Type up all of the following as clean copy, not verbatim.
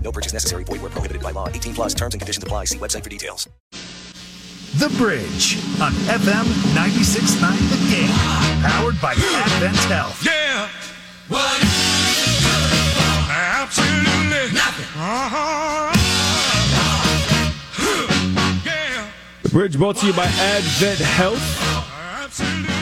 No purchase necessary. Void where prohibited by law. 18 plus terms and conditions apply. See website for details. The Bridge on FM 96.9 The Game. Powered by Advent Health. Yeah. What is good for? Absolutely nothing. Uh-huh. Yeah. The Bridge brought to you by Advent Health. Absolutely nothing.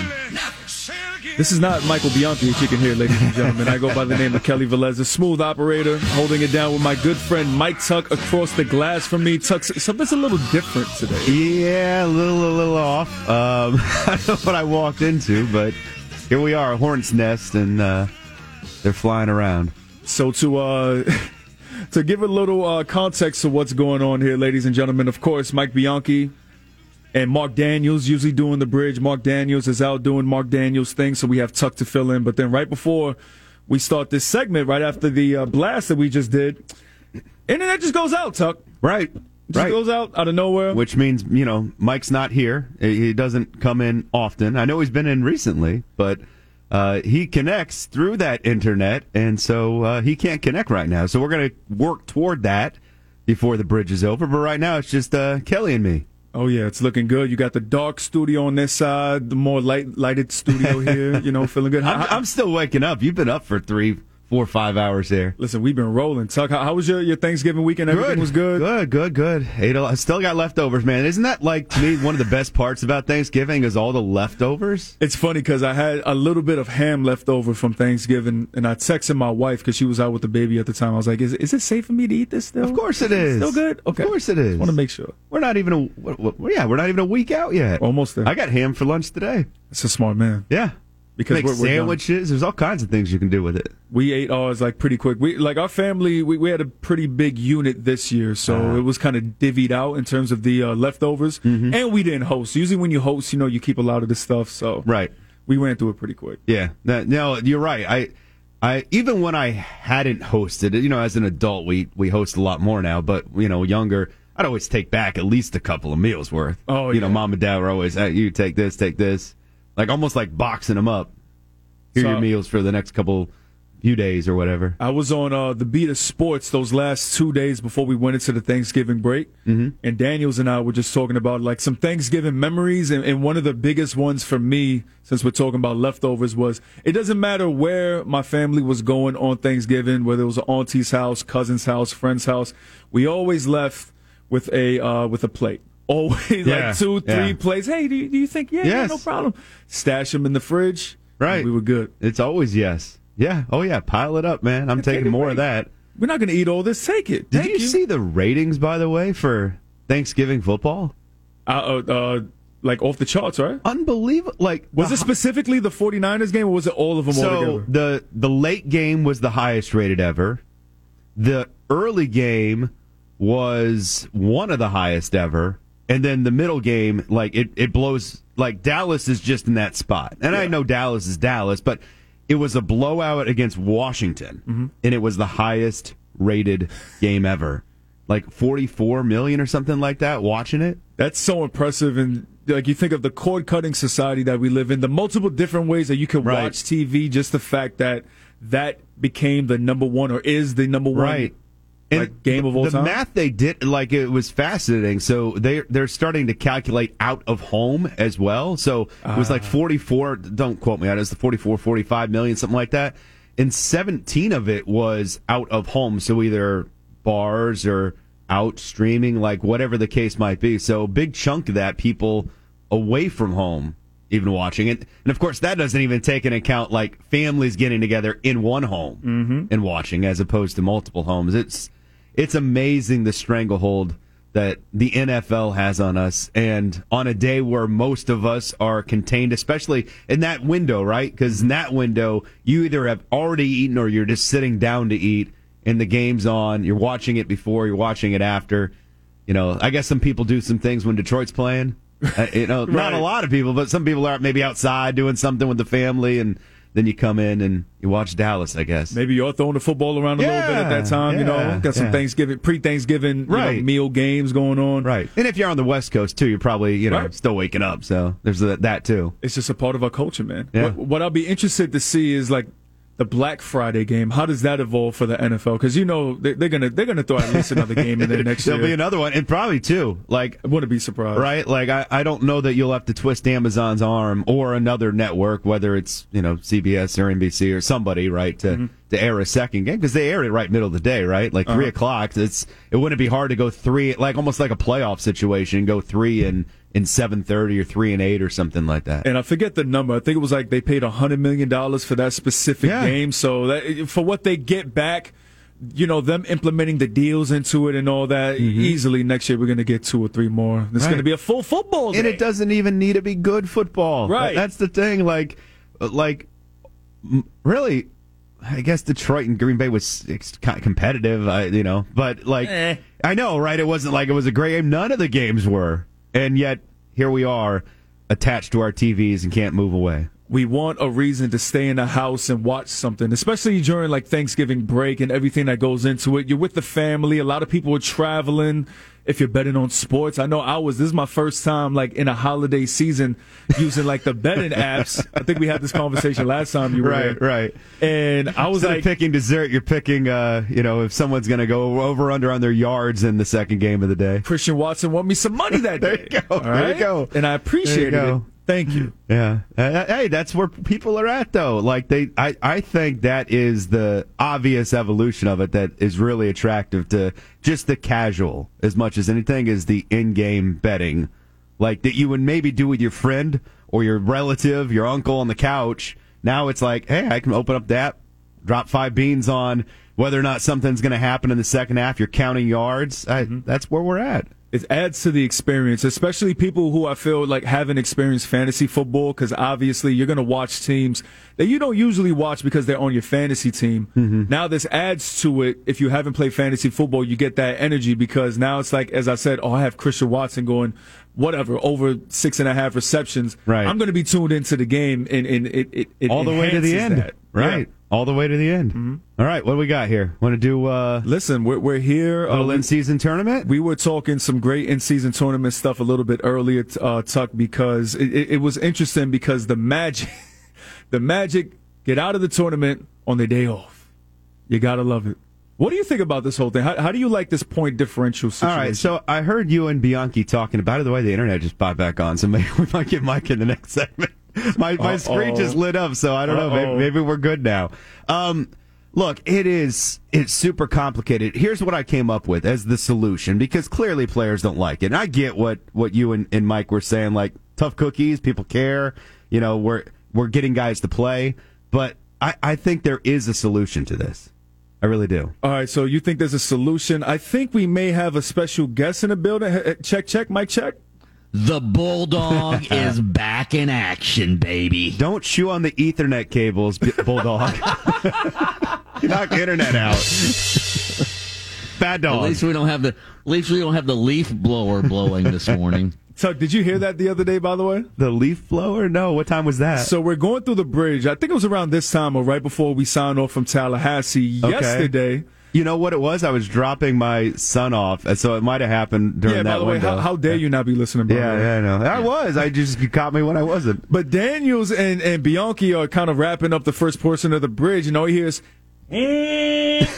This is not Michael Bianchi, which you can hear, ladies and gentlemen. I go by the name of Kelly Velez, a smooth operator, holding it down with my good friend Mike Tuck across the glass from me. Tuck, something's a little different today. Yeah, a little off. I don't know what I walked into, but here we are, a hornet's nest, and they're flying around. So to give a little context to what's going on here, ladies and gentlemen, of course, Mike Bianchi and Mark Daniels usually doing the Bridge. Mark Daniels is out doing Mark Daniels thing, so we have Tuck to fill in. But then right before we start this segment, right after the blast that we just did, internet just goes out, Tuck. Right. Just goes out of nowhere. Which means, you know, Mike's not here. He doesn't come in often. I know he's been in recently, but he connects through that internet, and so he can't connect right now. So we're going to work toward that before the Bridge is over. But right now it's just Kelly and me. Oh, yeah, it's looking good. You got the dark studio on this side, the more lighted studio here, you know, feeling good. I'm still waking up. You've been up for 3, 4, 5 hours here. Listen, we've been rolling. Tuck, how was your Thanksgiving weekend? Everything was good? Good. Ate a lot. Still got leftovers, man. Isn't that, like, to me, one of the best parts about Thanksgiving is all the leftovers? It's funny because I had a little bit of ham left over from Thanksgiving, and I texted my wife because she was out with the baby at the time. I was like, is it safe for me to eat this still? Of course it is. Still good? Okay. Of course it is. I want to make sure. We're not even a week out yet. Almost there. I got ham for lunch today. That's a smart man. Yeah. Because we're sandwiches. There's all kinds of things you can do with it. We ate ours like pretty quick. We like our family. We had a pretty big unit this year, so it was kind of divvied out in terms of the leftovers. Mm-hmm. And we didn't host. Usually, when you host, you know you keep a lot of the stuff. So we ran through it pretty quick. Yeah. No, you're right. I even when I hadn't hosted, you know, as an adult, we host a lot more now. But you know, younger, I'd always take back at least a couple of meals worth. Oh, you know, mom and dad were always, hey, you take this. Like almost like boxing them up. Here are your meals for the next few days or whatever. I was on the beat of sports those last 2 days before we went into the Thanksgiving break. Mm-hmm. And Daniels and I were just talking about like some Thanksgiving memories. And one of the biggest ones for me, since we're talking about leftovers, was it doesn't matter where my family was going on Thanksgiving, whether it was an auntie's house, cousin's house, friend's house. We always left with a plate. Always, like 2, 3 plates. Hey, do you think? Yeah, yes. No problem. Stash them in the fridge. Right. We were good. It's always yes. Yeah. Oh, yeah. Pile it up, man. I'm taking more of that. We're not going to eat all this. Take it. Did you see the ratings, by the way, for Thanksgiving football? Like off the charts, right? Unbelievable. Like, was it specifically the 49ers game or was it all of them all together? So the late game was the highest rated ever. The early game was one of the highest ever. And then the middle game, like, it blows, like, Dallas is just in that spot. And I know Dallas is Dallas, but it was a blowout against Washington, and it was the highest-rated game ever. Like, 44 million or something like that watching it. That's so impressive, and, like, you think of the cord-cutting society that we live in, the multiple different ways that you can watch TV, just the fact that became the number one or is the number one. Right. And like game of all time? The math they did, like, it was fascinating. So they're starting to calculate out of home as well. So it was like 44, don't quote me on it, was the 44, 45 million, something like that. And 17 of it was out of home. So either bars or out streaming, like whatever the case might be. So a big chunk of that, people away from home even watching it. And of course, that doesn't even take into account like families getting together in one home and watching as opposed to multiple homes. It's amazing the stranglehold that the NFL has on us, and on a day where most of us are contained, especially in that window, right? Because in that window, you either have already eaten or you're just sitting down to eat, and the game's on. You're watching it before, you're watching it after. You know, I guess some people do some things when Detroit's playing. You know, not a lot of people, but some people are maybe outside doing something with the family, and then you come in and you watch Dallas, I guess. Maybe you're throwing the football around a little bit at that time. Yeah, you know, got some Thanksgiving, pre-Thanksgiving you know, meal games going on. Right. And if you're on the West Coast, too, you're probably, you know, still waking up. So there's that, too. It's just a part of our culture, man. Yeah. What I'll be interested to see is, like, the Black Friday game, how does that evolve for the NFL? Because you know they're gonna throw at least another game in there next year. There'll be another one, and probably two. Like, I wouldn't be surprised, right? Like, I don't know that you'll have to twist Amazon's arm or another network, whether it's CBS or NBC or somebody, right, to air a second game, because they air it right middle of the day, right, like 3 o'clock. It wouldn't be hard to go three, like almost like a playoff situation, go 3 and 7:30 or 3 and 8 or something like that. And I forget the number. I think it was like they paid $100 million for that specific game. So that, for what they get back, you know, them implementing the deals into it and all that, easily next year we're going to get 2 or 3 more. It's going to be a full football game. And it doesn't even need to be good football. Right. That's the thing. Like really, I guess Detroit and Green Bay was competitive. I know, right? It wasn't like it was a great game. None of the games were. And yet, here we are, attached to our TVs and can't move away. We want a reason to stay in the house and watch something, especially during, like, Thanksgiving break and everything that goes into it. You're with the family. A lot of people are traveling. If you're betting on sports, I know I was. This is my first time, like, in a holiday season using, like, the betting apps. I think we had this conversation last time you were here. Right. And I was Instead of picking dessert, you're picking, if someone's going to go over under on their yards in the second game of the day. Christian Watson won me some money that day. There you go. There you go. And I appreciated it. Thank you. Yeah. Hey, that's where people are at, though. Like, I think that is the obvious evolution of it that is really attractive to just the casual as much as anything is the in-game betting. Like, that you would maybe do with your friend or your relative, your uncle on the couch. Now it's like, hey, I can open up the app, drop 5 beans on whether or not something's going to happen in the second half. You're counting yards. That's where we're at. It adds to the experience, especially people who I feel like haven't experienced fantasy football, because obviously you're going to watch teams that you don't usually watch because they're on your fantasy team. Now this adds to it. If you haven't played fantasy football, you get that energy because now it's like, as I said, I have Christian Watson going whatever over 6.5 receptions. Right. I'm going to be tuned into the game and it all the way to the end. That. Right. Yeah. All the way to the end. All right, what do we got here? Want to do... Listen, we're here... Little in-season tournament? We were talking some great in-season tournament stuff a little bit earlier, Tuck, because it was interesting because the Magic get out of the tournament on their day off. You got to love it. What do you think about this whole thing? How do you like this point differential situation? All right, so I heard you and Bianchi talking about it. By the way, the internet just popped back on, so maybe we might get Mike in the next segment. My screen just lit up, so I don't know. Maybe we're good now. Look, it's super complicated. Here's what I came up with as the solution, because clearly players don't like it. And I get what you and Mike were saying, like, tough cookies, people care. You know, we're getting guys to play. But I think there is a solution to this. I really do. All right, so you think there's a solution. I think we may have a special guest in the building. Check, Mike, check. The Bulldog is back in action, baby. Don't chew on the Ethernet cables, Bulldog. You knock the internet out. Bad dog. At least we don't have the leaf blower blowing this morning. Tuck, did you hear that the other day, by the way? The leaf blower? No. What time was that? So we're going through the bridge. I think it was around this time or right before we signed off from Tallahassee yesterday. You know what it was? I was dropping my son off, so it might have happened during that window. Yeah, by the way, how dare you not be listening, brother? Yeah, I know. I was. You caught me when I wasn't. But Daniels and Bianchi are kind of wrapping up the first portion of the bridge, and all he hears, and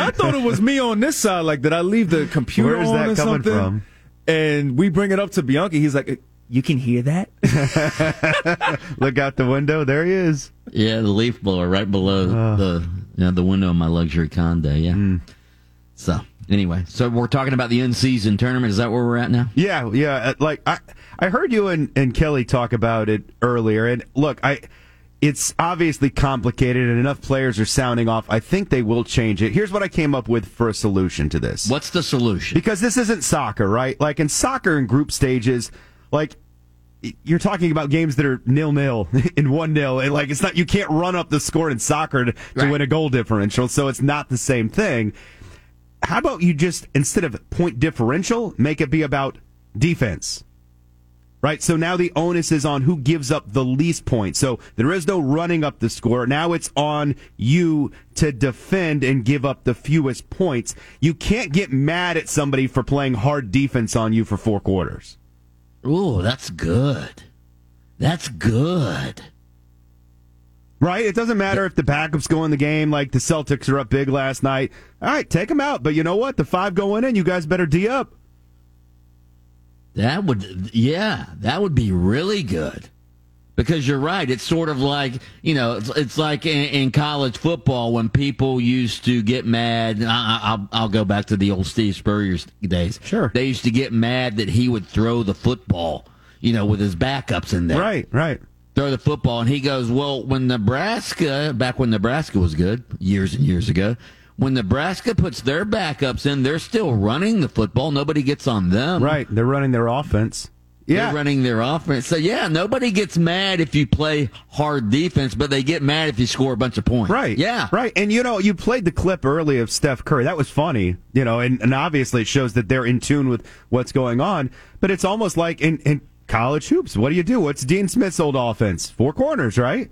I thought it was me on this side. Like, did I leave the computer on or something? Where is that coming from? And we bring it up to Bianchi. He's like, you can hear that? Look out the window. There he is. Yeah, the leaf blower right below the window of my luxury condo. Yeah. So anyway, we're talking about the in-season tournament. Is that where we're at now? Yeah. Like I heard you and Kelly talk about it earlier. And look, it's obviously complicated, and enough players are sounding off. I think they will change it. Here's what I came up with for a solution to this. What's the solution? Because this isn't soccer, right? Like in soccer, in group stages. Like, you're talking about games that are 0-0 and 1-0, and like, it's not, you can't run up the score in soccer to win a goal differential, so it's not the same thing. how about you just, instead of point differential, make it be about defense? Right? So now the onus is on who gives up the least points. So there is no running up the score. Now it's on you to defend and give up the fewest points. You can't get mad at somebody for playing hard defense on you for four quarters. Ooh, that's good. That's good. Right? It doesn't matter if the backups go in the game, like the Celtics are up big last night. All right, take them out. But you know what? The five going in, you guys better D up. That would be really good. Because you're right. It's sort of like, you know, it's like in college football when people used to get mad. I'll go back to the old Steve Spurrier's days. Sure. They used to get mad that he would throw the football, you know, with his backups in there. Right, right. Throw the football. And he goes, well, back when Nebraska was good, years and years ago, when Nebraska puts their backups in, they're still running the football. Nobody gets on them. Right. They're running their offense. Yeah. They're running their offense. So, yeah, nobody gets mad if you play hard defense, but they get mad if you score a bunch of points. Right. Yeah. Right. And, you know, you played the clip early of Steph Curry. That was funny, you know, and obviously it shows that they're in tune with what's going on. But it's almost like in college hoops, what do you do? What's Dean Smith's old offense? Four corners, right?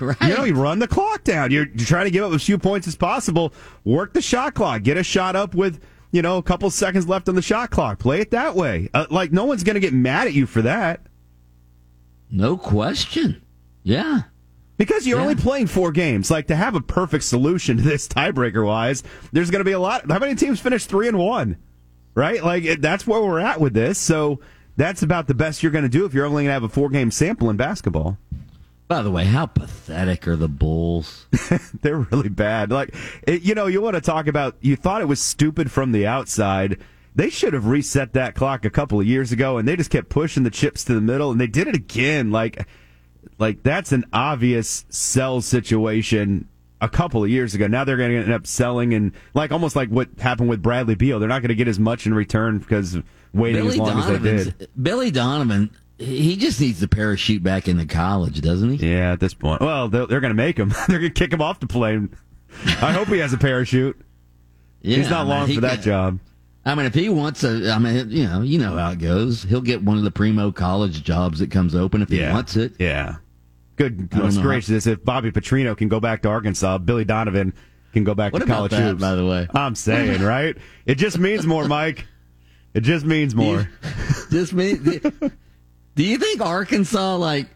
Right. You know, you run the clock down. You're trying to give up as few points as possible. Work the shot clock. Get a shot up with, you know, a couple seconds left on the shot clock. Play it that way. Like, no one's going to get mad at you for that. No question. Yeah. Because you're only playing four games. Like, to have a perfect solution to this tiebreaker-wise, there's going to be a lot. How many teams finished 3-1? Right? Like, that's where we're at with this. So that's about the best you're going to do if you're only going to have a four-game sample in basketball. By the way, how pathetic are the Bulls? They're really bad. Like, you know, you want to talk about, you thought it was stupid from the outside. They should have reset that clock a couple of years ago, and they just kept pushing the chips to the middle, and they did it again. Like that's an obvious sell situation a couple of years ago. Now they're going to end up selling, and like almost like what happened with Bradley Beal. They're not going to get as much in return because of waiting as long as they did. Billy Donovan. He just needs to parachute back into college, doesn't he? Yeah, at this point. Well, they're going to make him. They're going to kick him off the plane. I hope he has a parachute. Yeah, he's not long for that job. I mean, if he wants a, I mean, you know how it goes. He'll get one of the primo college jobs that comes open if he wants it. Yeah. Good gracious! If Bobby Petrino can go back to Arkansas, Billy Donovan can go back to college. Hoops, by the way, I'm saying, right? It just means more, Mike. It just means more. Just means. Do you think Arkansas, like,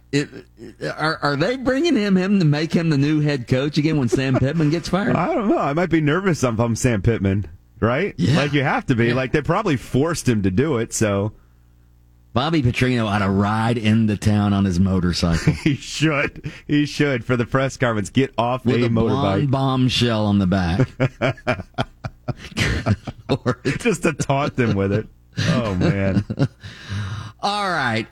are they bringing him to make him the new head coach again when Sam Pittman gets fired? I don't know. I might be nervous if I'm Sam Pittman, right? Yeah. Like, you have to be. Yeah. Like, they probably forced him to do it, so. Bobby Petrino ought to ride into town on his motorcycle. He should. He should, for the press conference. Get off with a motorbike. Bombshell on the back. Just to taunt them with it. Oh, man. All right,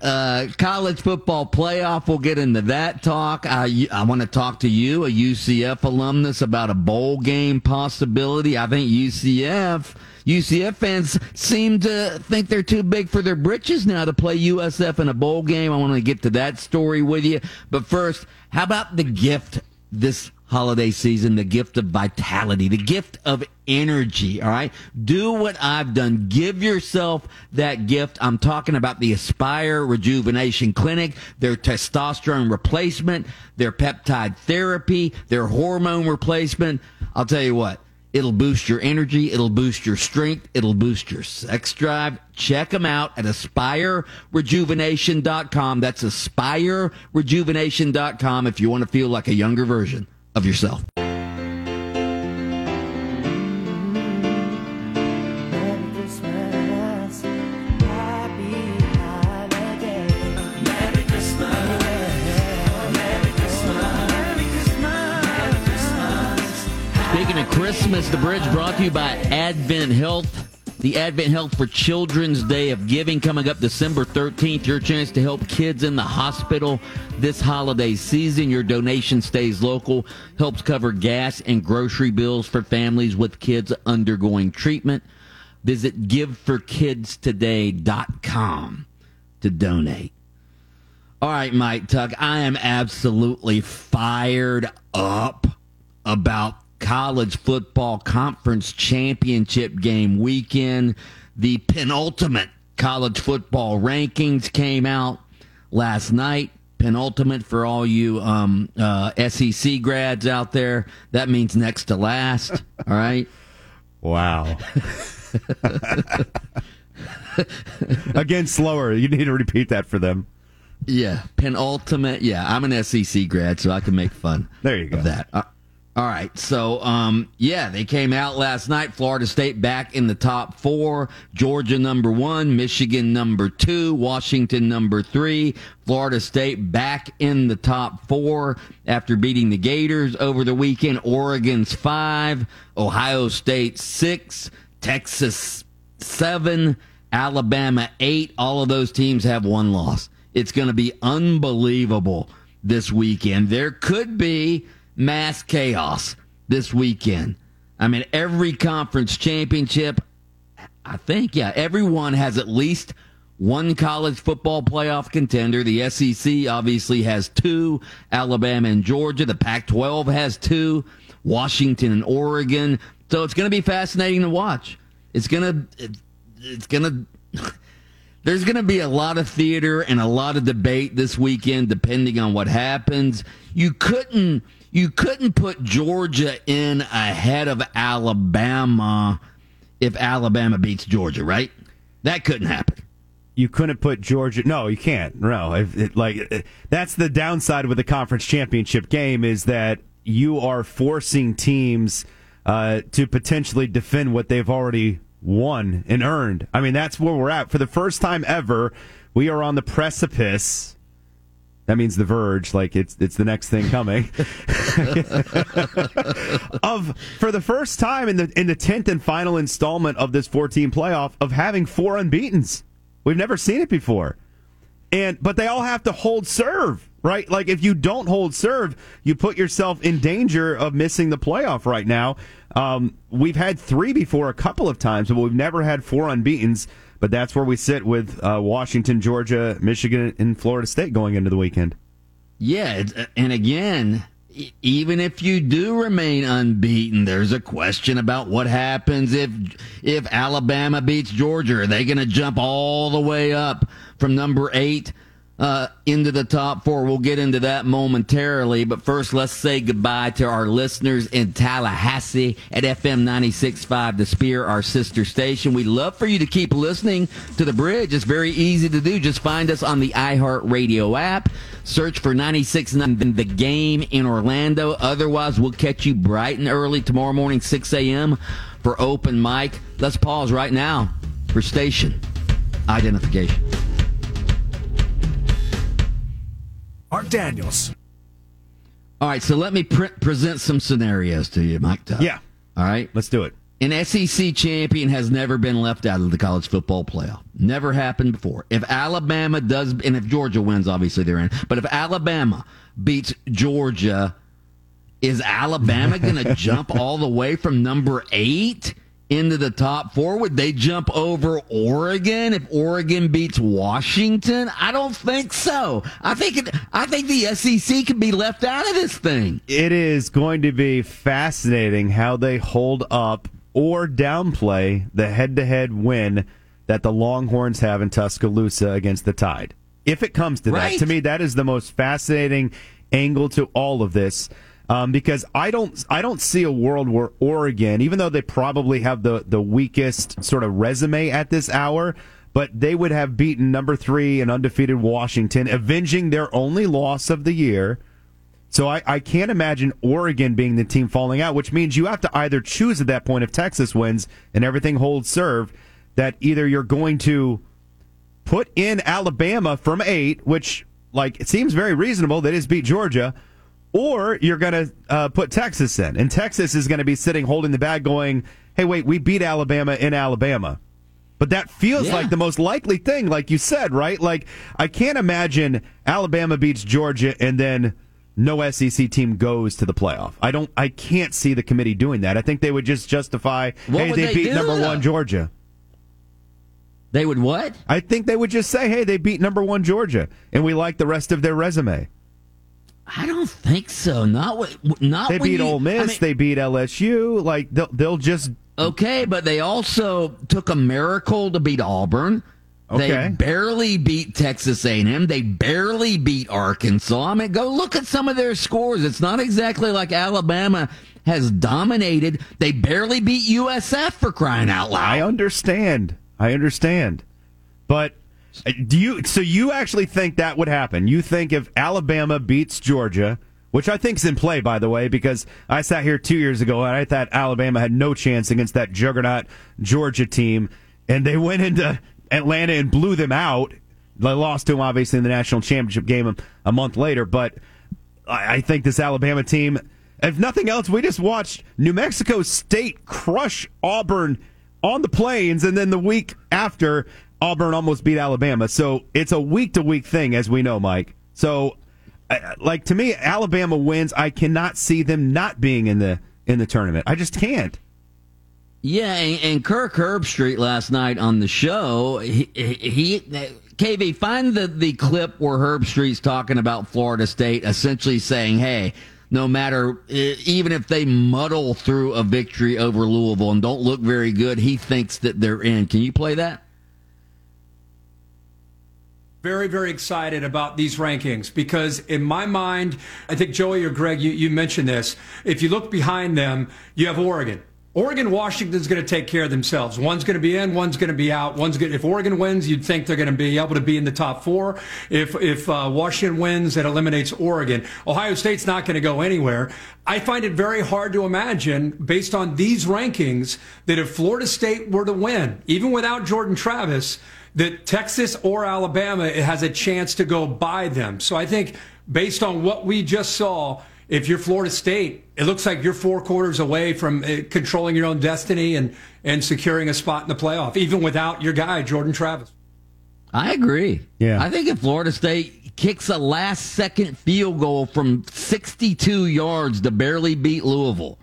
college football playoff, we'll get into that talk. I want to talk to you, a UCF alumnus, about a bowl game possibility. I think UCF fans seem to think they're too big for their britches now to play USF in a bowl game. I want to get to that story with you. But first, how about the gift this holiday season, the gift of vitality, the gift of energy, all right? Do what I've done. Give yourself that gift. I'm talking about the Aspire Rejuvenation Clinic, their testosterone replacement, their peptide therapy, their hormone replacement. I'll tell you what, it'll boost your energy, it'll boost your strength, it'll boost your sex drive. Check them out at AspireRejuvenation.com. That's AspireRejuvenation.com if you want to feel like a younger version of yourself. Speaking of Christmas, The Bridge brought to you by Advent Health. The Advent Health for Children's Day of Giving coming up December 13th. Your chance to help kids in the hospital this holiday season. Your donation stays local, helps cover gas and grocery bills for families with kids undergoing treatment. Visit GiveForKidsToday.com to donate. All right, Mike Tuck, I am absolutely fired up about college football conference championship game weekend. The penultimate college football rankings came out last night. Penultimate for all you SEC grads out there. That means next to last, all right? Wow. Again, slower. You need to repeat that for them. Yeah, penultimate. Yeah, I'm an SEC grad, so I can make fun there you go. Of that. All right, so, yeah, they came out last night. Florida State back in the top four. Georgia number one, Michigan number two, Washington number three. Florida State back in the top four after beating the Gators over the weekend. Oregon's 5, Ohio State 6, Texas 7, Alabama 8. All of those teams have one loss. It's going to be unbelievable this weekend. There could be mass chaos this weekend. I mean, every conference championship, I think, yeah, everyone has at least one college football playoff contender. The SEC obviously has 2, Alabama and Georgia. The Pac-12 has 2, Washington and Oregon. So it's going to be fascinating to watch. There's going to be a lot of theater and a lot of debate this weekend, depending on what happens. You couldn't put Georgia in ahead of Alabama if Alabama beats Georgia, right? That couldn't happen. You couldn't put Georgia. No, you can't. No, that's the downside with the conference championship game is that you are forcing teams to potentially defend what they've already won and earned. I mean, that's where we're at. For the first time ever, we are on the precipice. That means the verge, like it's the next thing coming. For the first time in the 10th and final installment of this 4-team playoff of having 4 unbeatens. We've never seen it before. But they all have to hold serve, right? Like if you don't hold serve, you put yourself in danger of missing the playoff right now. We've had 3 before a couple of times, but we've never had 4 unbeatens. But that's where we sit with Washington, Georgia, Michigan, and Florida State going into the weekend. Yeah, and again, even if you do remain unbeaten, there's a question about what happens if Alabama beats Georgia. Are they going to jump all the way up from number 8 into the top 4? We'll get into that momentarily. But first, let's say goodbye to our listeners in Tallahassee at FM 96.5 The Spear, our sister station. We'd love for you to keep listening to The Bridge. It's very easy to do. Just find us on the iHeartRadio app. Search for 96.9 The Game in Orlando. Otherwise, we'll catch you bright and early tomorrow morning, 6 a.m. for open mic. Let's pause right now for station identification. Mark Daniels. All right, so let me present some scenarios to you, Mike Tuck. Yeah. All right? Let's do it. An SEC champion has never been left out of the college football playoff. Never happened before. If Alabama does, and if Georgia wins, obviously they're in. But if Alabama beats Georgia, is Alabama going to jump all the way from number 8 into the top 4? Would they jump over Oregon if Oregon beats Washington? I don't think so. I think the SEC could be left out of this thing. It is going to be fascinating how they hold up or downplay the head-to-head win that the Longhorns have in Tuscaloosa against the Tide. If it comes to that, to me, that is the most fascinating angle to all of this. Because I don't see a world where Oregon, even though they probably have the weakest sort of resume at this hour, but they would have beaten number 3 and undefeated Washington, avenging their only loss of the year. So I can't imagine Oregon being the team falling out, which means you have to either choose at that point if Texas wins and everything holds serve, that either you're going to put in Alabama from 8, which like it seems very reasonable, they just beat Georgia, or you're going to put Texas in. And Texas is going to be sitting holding the bag going, hey, wait, we beat Alabama in Alabama. But that feels like the most likely thing, like you said, right? Like, I can't imagine Alabama beats Georgia and then no SEC team goes to the playoff. I can't see the committee doing that. I think they would just justify, hey, they beat number 1 Georgia. They would what? I think they would just say, hey, they beat number 1 Georgia, and we like the rest of their resume. I don't think so. Not they beat Ole Miss. I mean, they beat LSU. Like they'll just okay. But they also took a miracle to beat Auburn. Okay. They barely beat Texas A&M. They barely beat Arkansas. I mean, go look at some of their scores. It's not exactly like Alabama has dominated. They barely beat USF for crying out loud. I understand, but. So you actually think that would happen? You think if Alabama beats Georgia, which I think is in play, by the way, because I sat here 2 years ago and I thought Alabama had no chance against that juggernaut Georgia team, and they went into Atlanta and blew them out. They lost to them, obviously, in the national championship game a month later, but I think this Alabama team, if nothing else, we just watched New Mexico State crush Auburn on the plains, and then the week after, Auburn almost beat Alabama, so it's a week-to-week thing, as we know, Mike. So, like, to me, Alabama wins. I cannot see them not being in the tournament. I just can't. Yeah, and Kirk Herbstreit last night on the show, he KB, find the clip where Herbstreit's talking about Florida State, essentially saying, hey, no matter, even if they muddle through a victory over Louisville and don't look very good, he thinks that they're in. Can you play that? Very, very excited about these rankings because in my mind, I think Joey or Greg, you mentioned this. If you look behind them, you have Oregon. Oregon, Washington's going to take care of themselves. One's going to be in, one's going to be out. If Oregon wins, you'd think they're going to be able to be in the top four. If Washington wins, it eliminates Oregon. Ohio State's not going to go anywhere. I find it very hard to imagine, based on these rankings, that if Florida State were to win, even without Jordan Travis, that Texas or Alabama has a chance to go by them. So I think, based on what we just saw, if you're Florida State, it looks like you're four quarters away from controlling your own destiny and securing a spot in the playoff, even without your guy, Jordan Travis. I agree. Yeah, I think if Florida State kicks a last-second field goal from 62 yards to barely beat Louisville,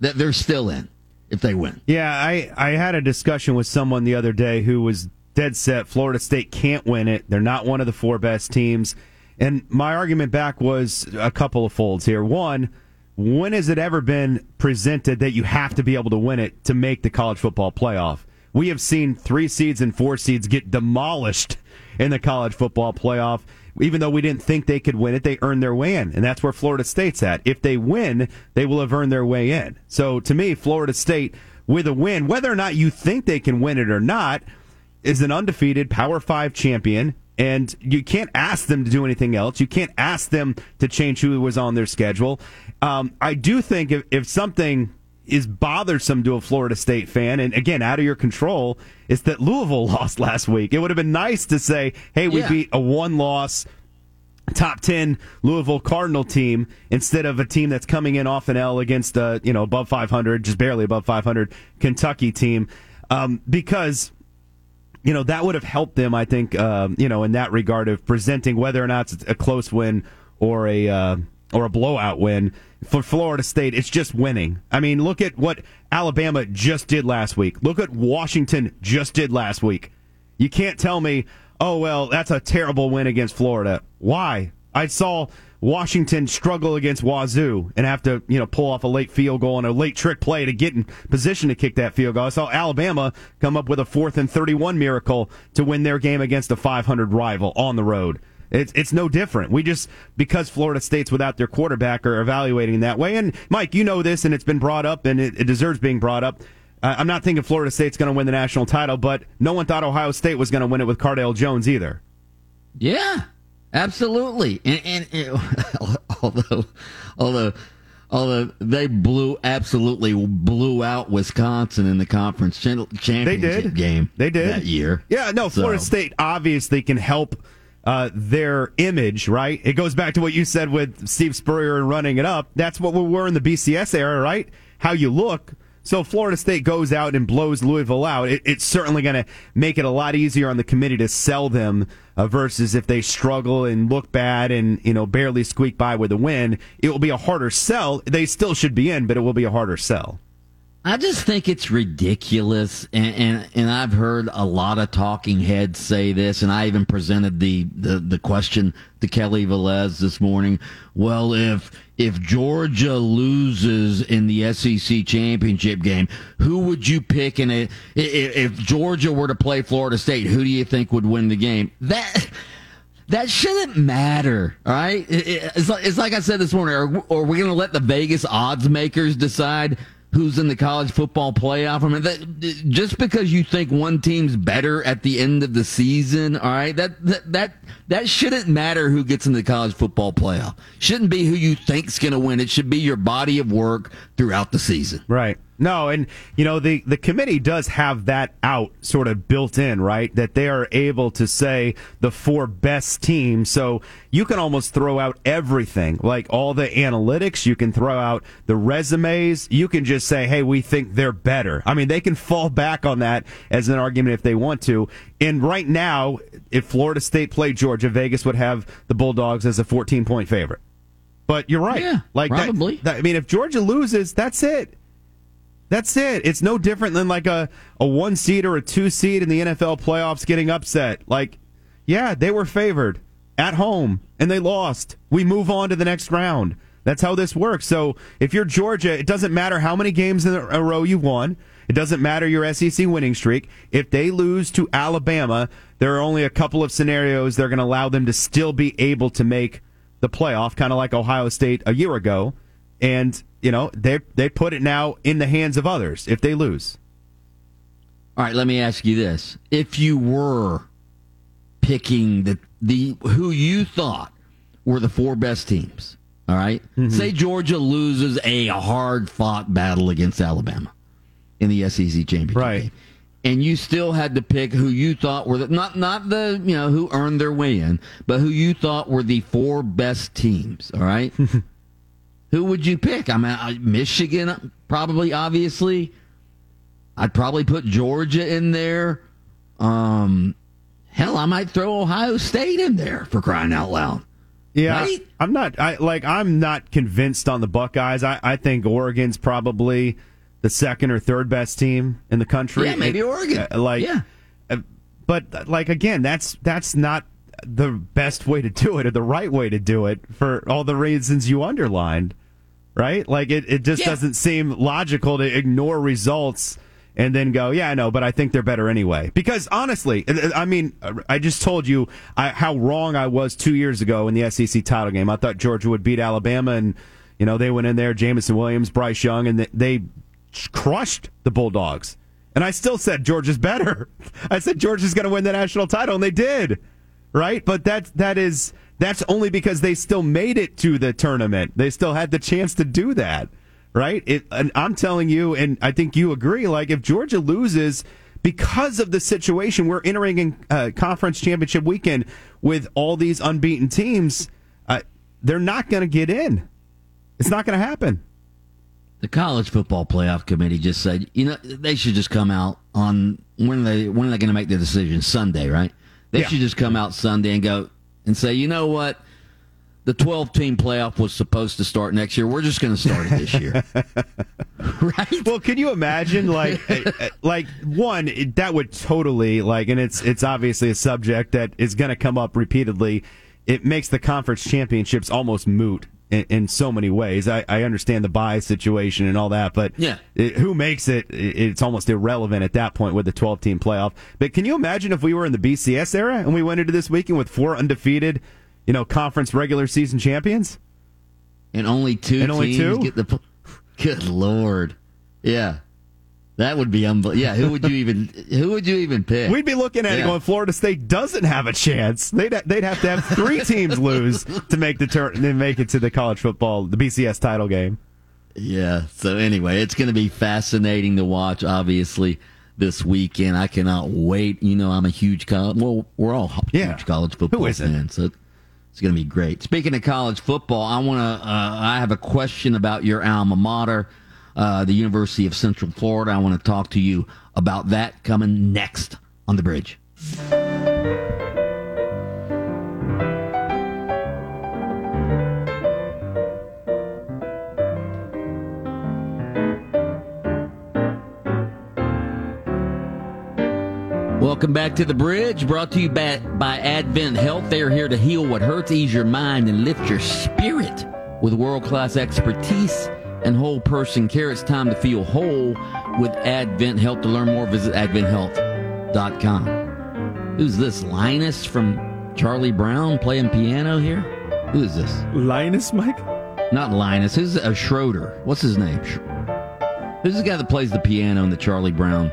that they're still in if they win. Yeah, I had a discussion with someone the other day who was dead set. Florida State can't win it. They're not one of the four best teams. And my argument back was a couple of folds here. One, when has it ever been presented that you have to be able to win it to make the college football playoff? We have seen 3 seeds and 4 seeds get demolished in the college football playoff. Even though we didn't think they could win it, they earned their way in. And that's where Florida State's at. If they win, they will have earned their way in. So to me, Florida State with a win, whether or not you think they can win it or not, is an undefeated Power 5 champion, and you can't ask them to do anything else. You can't ask them to change who was on their schedule. I do think if something is bothersome to a Florida State fan, and again, out of your control, it's that Louisville lost last week. It would have been nice to say, hey, we beat a one-loss top 10 Louisville Cardinal team instead of a team that's coming in off an L against a above 500, just barely above 500 Kentucky team, because that would have helped them, I think, in that regard of presenting whether or not it's a close win or a blowout win. For Florida State, it's just winning. I mean, look at what Alabama just did last week. Look at Washington just did last week. You can't tell me, oh, well, that's a terrible win against Florida. Why? I saw Washington struggle against Wazoo and have to, pull off a late field goal and a late trick play to get in position to kick that field goal. I saw Alabama come up with a 4th and 31 miracle to win their game against a 500 rival on the road. It's no different. We just, because Florida State's without their quarterback, are evaluating that way. And Mike, you know this, and it's been brought up, and it deserves being brought up. I'm not thinking Florida State's going to win the national title, but no one thought Ohio State was going to win it with Cardale Jones either. Yeah. Absolutely, and although they blew out Wisconsin in the conference championship game, they did that year. Yeah, no, Florida State obviously can help their image, right? It goes back to what you said with Steve Spurrier and running it up. That's what we were in the BCS era, right? How you look. So Florida State goes out and blows Louisville out. It's certainly going to make it a lot easier on the committee to sell them versus if they struggle and look bad and barely squeak by with a win. It will be a harder sell. They still should be in, but it will be a harder sell. I just think it's ridiculous, and I've heard a lot of talking heads say this, and I even presented the question to Kelly Velez this morning. Well, if Georgia loses in the SEC championship game, who would you pick in it? If Georgia were to play Florida State, who do you think would win the game? That shouldn't matter, all right? It's like I said this morning, are we going to let the Vegas odds makers decide who's in the college football playoff? I mean, just because you think one team's better at the end of the season, all right, that shouldn't matter who gets in the college football playoff. Shouldn't be who you think's going to win. It should be your body of work throughout the season. Right. No, and, you know, the committee does have that out sort of built in, right, that they are able to say the four best teams. So you can almost throw out everything, like all the analytics. You can throw out the resumes. You can just say, hey, we think they're better. I mean, they can fall back on that as an argument if they want to. And right now, if Florida State played Georgia, Vegas would have the Bulldogs as a 14-point favorite. But you're right. Yeah, like probably. I mean, if Georgia loses, that's it. That's it. It's no different than like a one-seed or a two-seed in the NFL playoffs getting upset. Like, yeah, they were favored at home, and they lost. We move on to the next round. That's how this works. So if you're Georgia, it doesn't matter how many games in a row you won. It doesn't matter your SEC winning streak. If they lose to Alabama, there are only a couple of scenarios that are going to allow them to still be able to make the playoff, kind of like Ohio State a year ago. And, you know, they put it now in the hands of others if they lose. All right, let me ask you this. If you were picking the who you thought were the four best teams, all right? Mm-hmm. Say Georgia loses a hard-fought battle against Alabama in the SEC championship game. And you still had to pick who you thought were not the, you know, who earned their way in, but who you thought were the four best teams, all right? Who would you pick? I mean, Michigan, probably, obviously. I'd probably put Georgia in there. Hell, I might throw Ohio State in there, for crying out loud. Yeah, right? I'm not convinced on the Buckeyes. I think Oregon's probably the second or third best team in the country. Yeah, maybe Oregon. But like again, that's not the best way to do it or the right way to do it for all the reasons you underlined. Right? Like, it just doesn't seem logical to ignore results and then go, yeah, I know, but I think they're better anyway. Because, honestly, I mean, I just told you how wrong I was 2 years ago in the SEC title game. I thought Georgia would beat Alabama, and, you know, they went in there, Jamison Williams, Bryce Young, and they crushed the Bulldogs. And I still said Georgia's better. I said Georgia's going to win the national title, and they did. Right? But that's only because they still made it to the tournament. They still had the chance to do that, right? And I'm telling you, and I think you agree, like if Georgia loses because of the situation, we're entering in conference championship weekend with all these unbeaten teams, they're not going to get in. It's not going to happen. The college football playoff committee just said, you know, they should just come out on when are they going to make their decision? Sunday, right? They should just come out Sunday and go and say, you know what? The 12-team playoff was supposed to start next year. We're just going to start it this year. Right? Well, can you imagine, like one, that would totally, like, and it's obviously a subject that is going to come up repeatedly. It makes the conference championships almost moot in so many ways. I understand the bias situation and all that, but who makes it? It's almost irrelevant at that point with the 12-team playoff. But can you imagine if we were in the BCS era and we went into this weekend with four undefeated, you know, conference regular season champions? And only two teams get the... Good Lord. Yeah. That would be unbelievable. Yeah, who would you even pick? We'd be looking at it going, Florida State doesn't have a chance. They'd have to have three teams lose to make the make it to the college football, the BCS title game. Yeah. So anyway, it's going to be fascinating to watch. Obviously, this weekend, I cannot wait. You know, I'm a huge college. Well, we're all huge college football fans. So it's going to be great. Speaking of college football, I have a question about your alma mater. The University of Central Florida. I want to talk to you about that coming next on The Bridge. Welcome back to The Bridge, brought to you by Advent Health. They are here to heal what hurts, ease your mind, and lift your spirit with world-class expertise and whole-person care. It's time to feel whole with Advent Health. To learn more, visit AdventHealth.com. Who's this? Linus from Charlie Brown playing piano here? Who is this? Linus, Mike? Not Linus. Who's a Schroeder? What's his name? Who's the guy that plays the piano in the Charlie Brown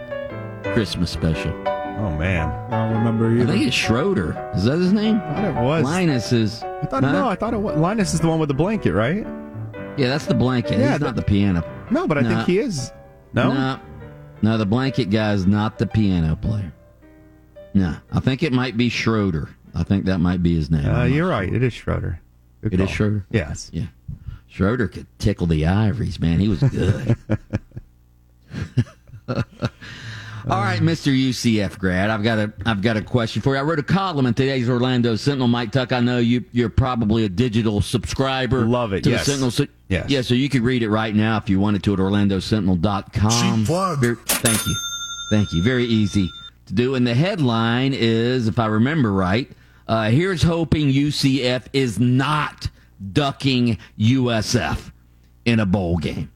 Christmas special? Oh, man. I don't remember either. I think it's Schroeder. Is that his name? I thought it was. Linus is... I thought it was. Linus is the one with the blanket, right? Yeah, that's the blanket. Yeah, He's not the piano. No, but I think he is. No? No, the blanket guy is not the piano player. No, I think it might be Schroeder. I think that might be his name. You're right. It is Schroeder. It is Schroeder? Yes. Yeah. Schroeder could tickle the ivories, man. He was good. All right, Mr. UCF grad, I've got a question for you. I wrote a column in today's Orlando Sentinel. Mike Tuck, I know you're probably a digital subscriber. Love it, yes. The Sentinel. Yes. Yeah, so you could read it right now if you wanted to at OrlandoSentinel.com. Cheap plug. Thank you. Very easy to do. And the headline is, if I remember right, here's hoping UCF is not ducking USF in a bowl game.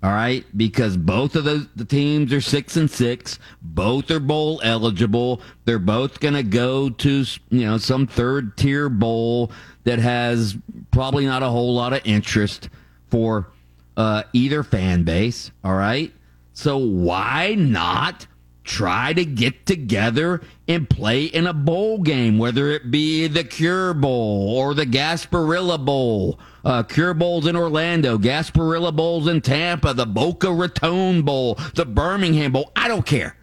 All right, because both of the teams are 6-6, both are bowl eligible. They're both going to go to some third tier bowl that has probably not a whole lot of interest for either fan base. All right, so why not try to get together and play in a bowl game, whether it be the Cure Bowl or the Gasparilla Bowl? Cure Bowl's in Orlando, Gasparilla Bowl's in Tampa, the Boca Raton Bowl, the Birmingham Bowl. I don't care.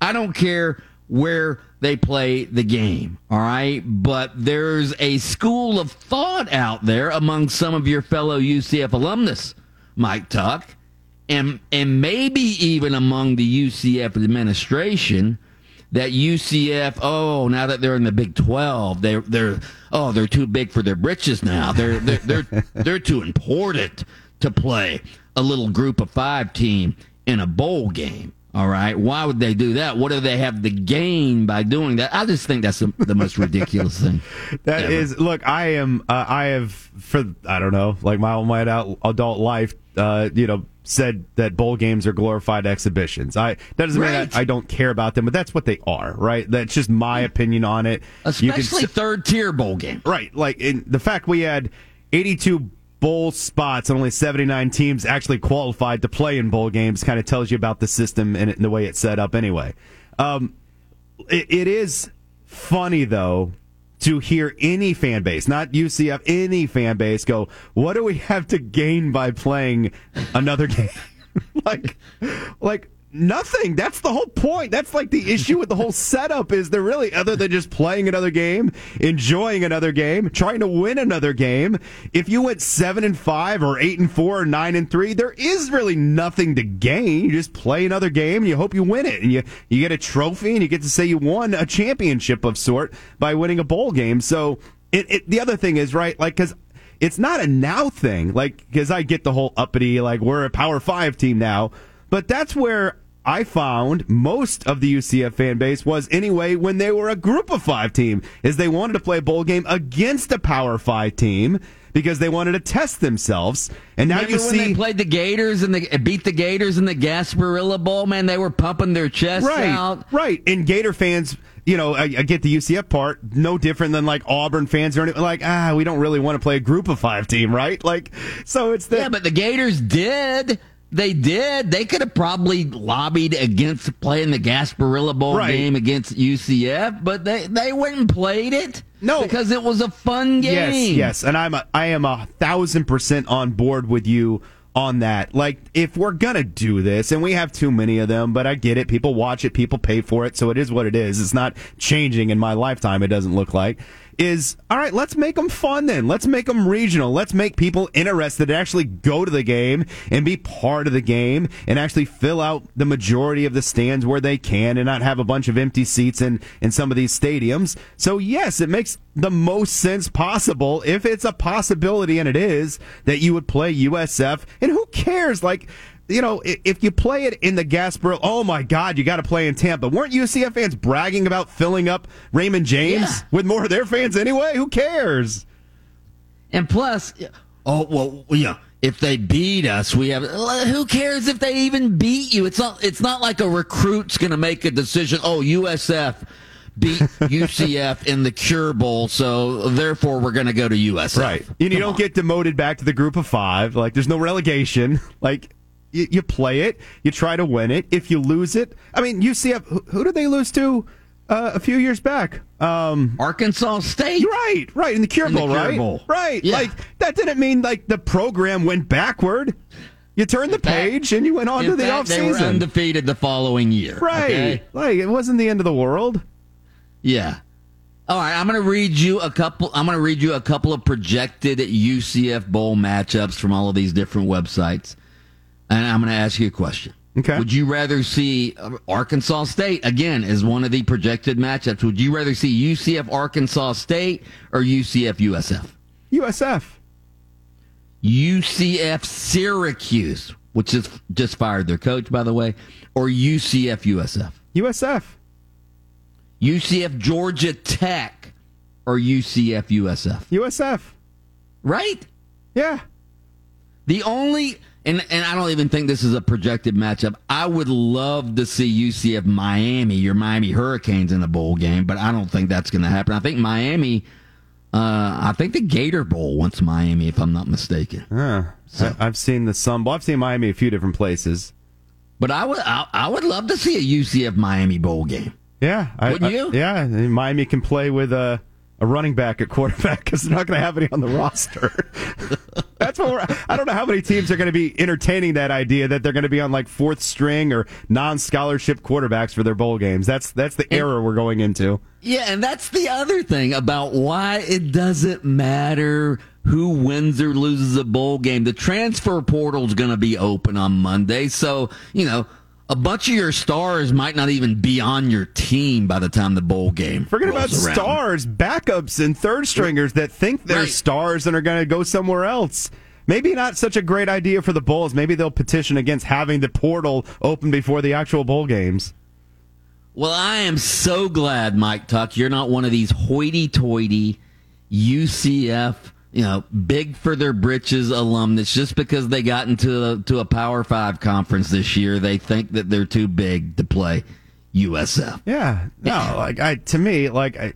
I don't care where they play the game, all right? But there's a school of thought out there among some of your fellow UCF alumnus, Mike Tuck, and maybe even among the UCF administration, that UCF, now that they're in the Big 12, they're too big for their britches now. They're too important to play a little group of five team in a bowl game. All right, why would they do that? What do they have to gain by doing that? I just think that's the most ridiculous thing. That ever. Is. Look, I have, my whole adult life, said that bowl games are glorified exhibitions. That doesn't mean I don't care about them, but that's what they are, right? That's just my opinion on it. Especially third-tier bowl game. Right. Like, the fact we had 82 bowl spots and only 79 teams actually qualified to play in bowl games kind of tells you about the system and the way it's set up anyway. It is funny, though, to hear any fan base, not UCF, any fan base go, what do we have to gain by playing another game? like nothing. That's the whole point. That's like the issue with the whole setup is they're really, other than just playing another game, enjoying another game, trying to win another game. If you went 7-5 or 8-4 or 9-3, there is really nothing to gain. You just play another game and you hope you win it, and you get a trophy and you get to say you won a championship of sort by winning a bowl game. So the other thing is, right, like, because it's not a now thing, like, because I get the whole uppity, like, we're a Power 5 team now, but that's where I found most of the UCF fan base was anyway when they were a group of five team, is they wanted to play a bowl game against a Power 5 team because they wanted to test themselves. And now remember you see when they played the Gators and beat the Gators in the Gasparilla Bowl, man, they were pumping their chests out. Right. And Gator fans, I get the UCF part, no different than like Auburn fans or anything. Like, we don't really want to play a group of five team, right? Like, so it's yeah, but the Gators did. They did. They could have probably lobbied against playing the Gasparilla Bowl game against UCF, but they went and played it. No, because it was a fun game. Yes, and I am 1,000% on board with you on that. Like, if we're gonna do this, and we have too many of them, but I get it. People watch it. People pay for it. So it is what it is. It's not changing in my lifetime. It doesn't look like. Is, all right, let's make them fun then. Let's make them regional. Let's make people interested to actually go to the game and be part of the game and actually fill out the majority of the stands where they can and not have a bunch of empty seats in some of these stadiums. So, yes, it makes the most sense possible if it's a possibility, and it is, that you would play USF. And who cares? Like, you know, if you play it in the Gasparilla, oh my God, you got to play in Tampa. Weren't UCF fans bragging about filling up Raymond James with more of their fans anyway? Who cares? And plus, if they beat us, we have. Who cares if they even beat you? It's not like a recruit's going to make a decision. Oh, USF beat UCF in the Cure Bowl, so therefore we're going to go to USF. Right, and you don't get demoted back to the group of five. Like, there's no relegation. Like, you play it, you try to win it. If you lose it, I mean, UCF. Who did they lose to a few years back? Arkansas State. Right, in the Cure Bowl, right? Right, yeah. Like, that didn't mean, like, the program went backward. You turned the page and you went on to the offseason. They were undefeated the following year. Right, okay? Like, it wasn't the end of the world. Yeah. All right, I'm going to read you a couple of projected UCF Bowl matchups from all of these different websites, and I'm going to ask you a question. Okay. Would you rather see Arkansas State, again, as one of the projected matchups? Would you rather see UCF Arkansas State or UCF USF? USF. UCF Syracuse, which has just fired their coach, by the way, or UCF USF? USF. UCF Georgia Tech or UCF USF? USF. Right? Yeah. The only... And I don't even think this is a projected matchup. I would love to see UCF Miami, your Miami Hurricanes, in a bowl game, but I don't think that's going to happen. I think Miami, the Gator Bowl wants Miami, if I'm not mistaken. I've seen the Sun Bowl. I've seen Miami a few different places. But I would love to see a UCF Miami bowl game. Yeah. Wouldn't you? Yeah. Miami can play with a running back at quarterback because they're not going to have any on the roster. That's what I don't know how many teams are going to be entertaining that idea that they're going to be on like fourth string or non-scholarship quarterbacks for their bowl games. That's the era we're going into. Yeah, and that's the other thing about why it doesn't matter who wins or loses a bowl game. The transfer portal is going to be open on Monday, so a bunch of your stars might not even be on your team by the time the bowl game. Forget about around. Stars, backups, and third stringers that think they're stars and are going to go somewhere else. Maybe not such a great idea for the Bulls. Maybe they'll petition against having the portal open before the actual bowl games. Well, I am so glad, Mike Tuck, you're not one of these hoity-toity UCF big for their britches alumnus. Just because they got into a Power 5 conference this year, they think that they're too big to play USF. Yeah, no,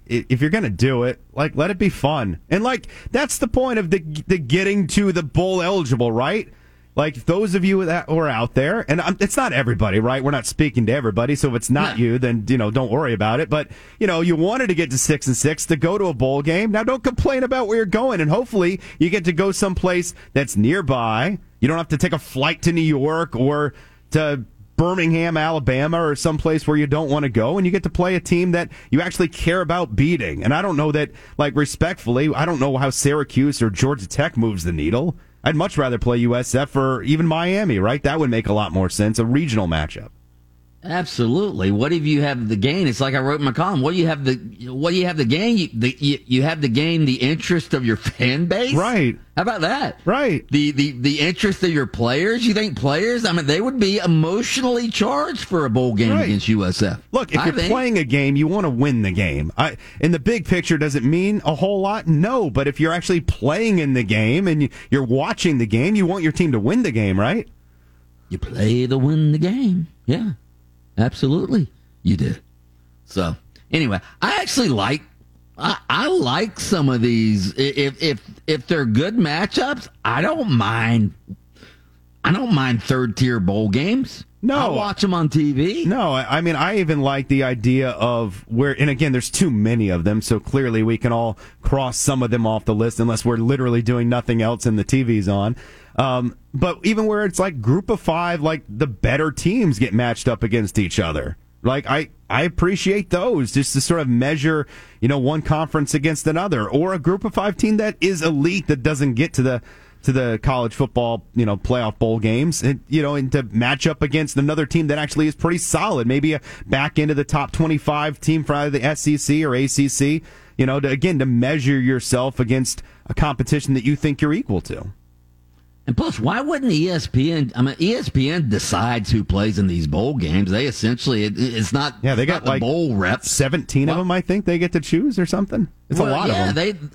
if you're gonna do it, like, let it be fun, and like that's the point of the getting to the bowl eligible, right? Like, those of you that were out there, and it's not everybody, right? We're not speaking to everybody, so if it's not you, then, don't worry about it. But, you wanted to get to 6-6 to go to a bowl game. Now, don't complain about where you're going, and hopefully you get to go someplace that's nearby. You don't have to take a flight to New York or to Birmingham, Alabama, or someplace where you don't want to go, and you get to play a team that you actually care about beating. And I don't know that, like, respectfully, I don't know how Syracuse or Georgia Tech moves the needle. I'd much rather play USF or even Miami, right? That would make a lot more sense, a regional matchup. Absolutely. What if you have the gain? It's like I wrote in my column. What do you have the gain? You have the gain, the interest of your fan base. Right. How about that? Right. The interest of your players. You think players? I mean, they would be emotionally charged for a bowl game against USF. Look, if you're playing a game, you want to win the game. In the big picture, does it mean a whole lot? No. But if you're actually playing in the game and you're watching the game, you want your team to win the game, right? You play to win the game. Yeah. Absolutely, you did. So, anyway, I actually like I like some of these. If they're good matchups, I don't mind third tier bowl games. No, I watch them on TV. No, I mean, I even like the idea of where, and again, there's too many of them, so clearly we can all cross some of them off the list unless we're literally doing nothing else and the TV's on. But even where it's like group of five, like the better teams get matched up against each other. Like, I appreciate those, just to sort of measure, one conference against another, or a group of five team that is elite that doesn't get to the college football, playoff bowl games, and to match up against another team that actually is pretty solid, maybe a back into the top 25 team for either the SEC or ACC, to measure yourself against a competition that you think you're equal to. And plus, why wouldn't ESPN? I mean, ESPN decides who plays in these bowl games. They essentially, it's not. Yeah, they got like the bowl rep. 17 of them, I think they get to choose or something. It's a lot of them.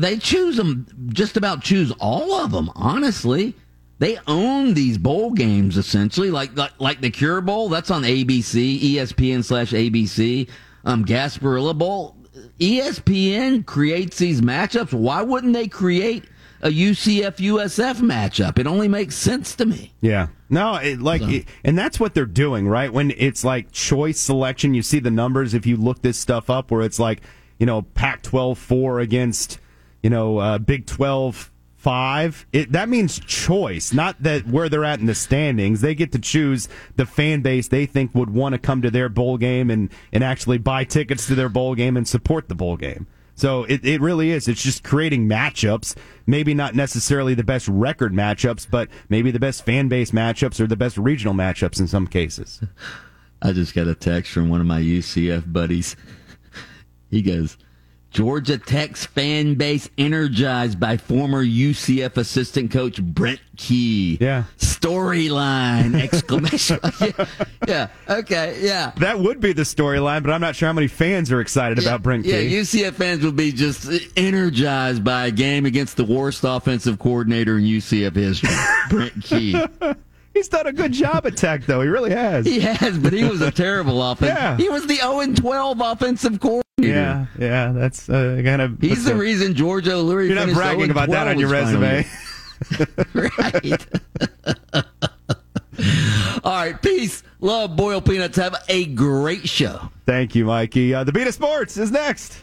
They choose them. Just about choose all of them. Honestly, they own these bowl games essentially. Like the Cure Bowl, that's on ABC, ESPN/ABC. Gasparilla Bowl, ESPN creates these matchups. Why wouldn't they create a UCF-USF matchup? It only makes sense to me. Yeah. No, and that's what they're doing, right? When it's like choice selection, you see the numbers if you look this stuff up where it's like, Pac-12 4 against, Big 12 5. That means choice, not that where they're at in the standings. They get to choose the fan base they think would want to come to their bowl game and actually buy tickets to their bowl game and support the bowl game. So it really is. It's just creating matchups, maybe not necessarily the best record matchups, but maybe the best fan base matchups or the best regional matchups in some cases. I just got a text from one of my UCF buddies. He goes, Georgia Tech's fan base energized by former UCF assistant coach Brent Key. Yeah. Storyline! Exclamation. Yeah. Okay. Yeah. That would be the storyline, but I'm not sure how many fans are excited about Brent Key. Yeah. UCF fans would be just energized by a game against the worst offensive coordinator in UCF history, Brent Key. He's done a good job at Tech, though. He really has. He has, but he was a terrible offense. Yeah. He was the 0-12 offensive coordinator. Yeah, that's kind of... He's the reason George O'Leary finished 0-12. You're not bragging about that on your resume. Right. All right, peace, love, boiled peanuts. Have a great show. Thank you, Mikey. The Beat of Sports is next.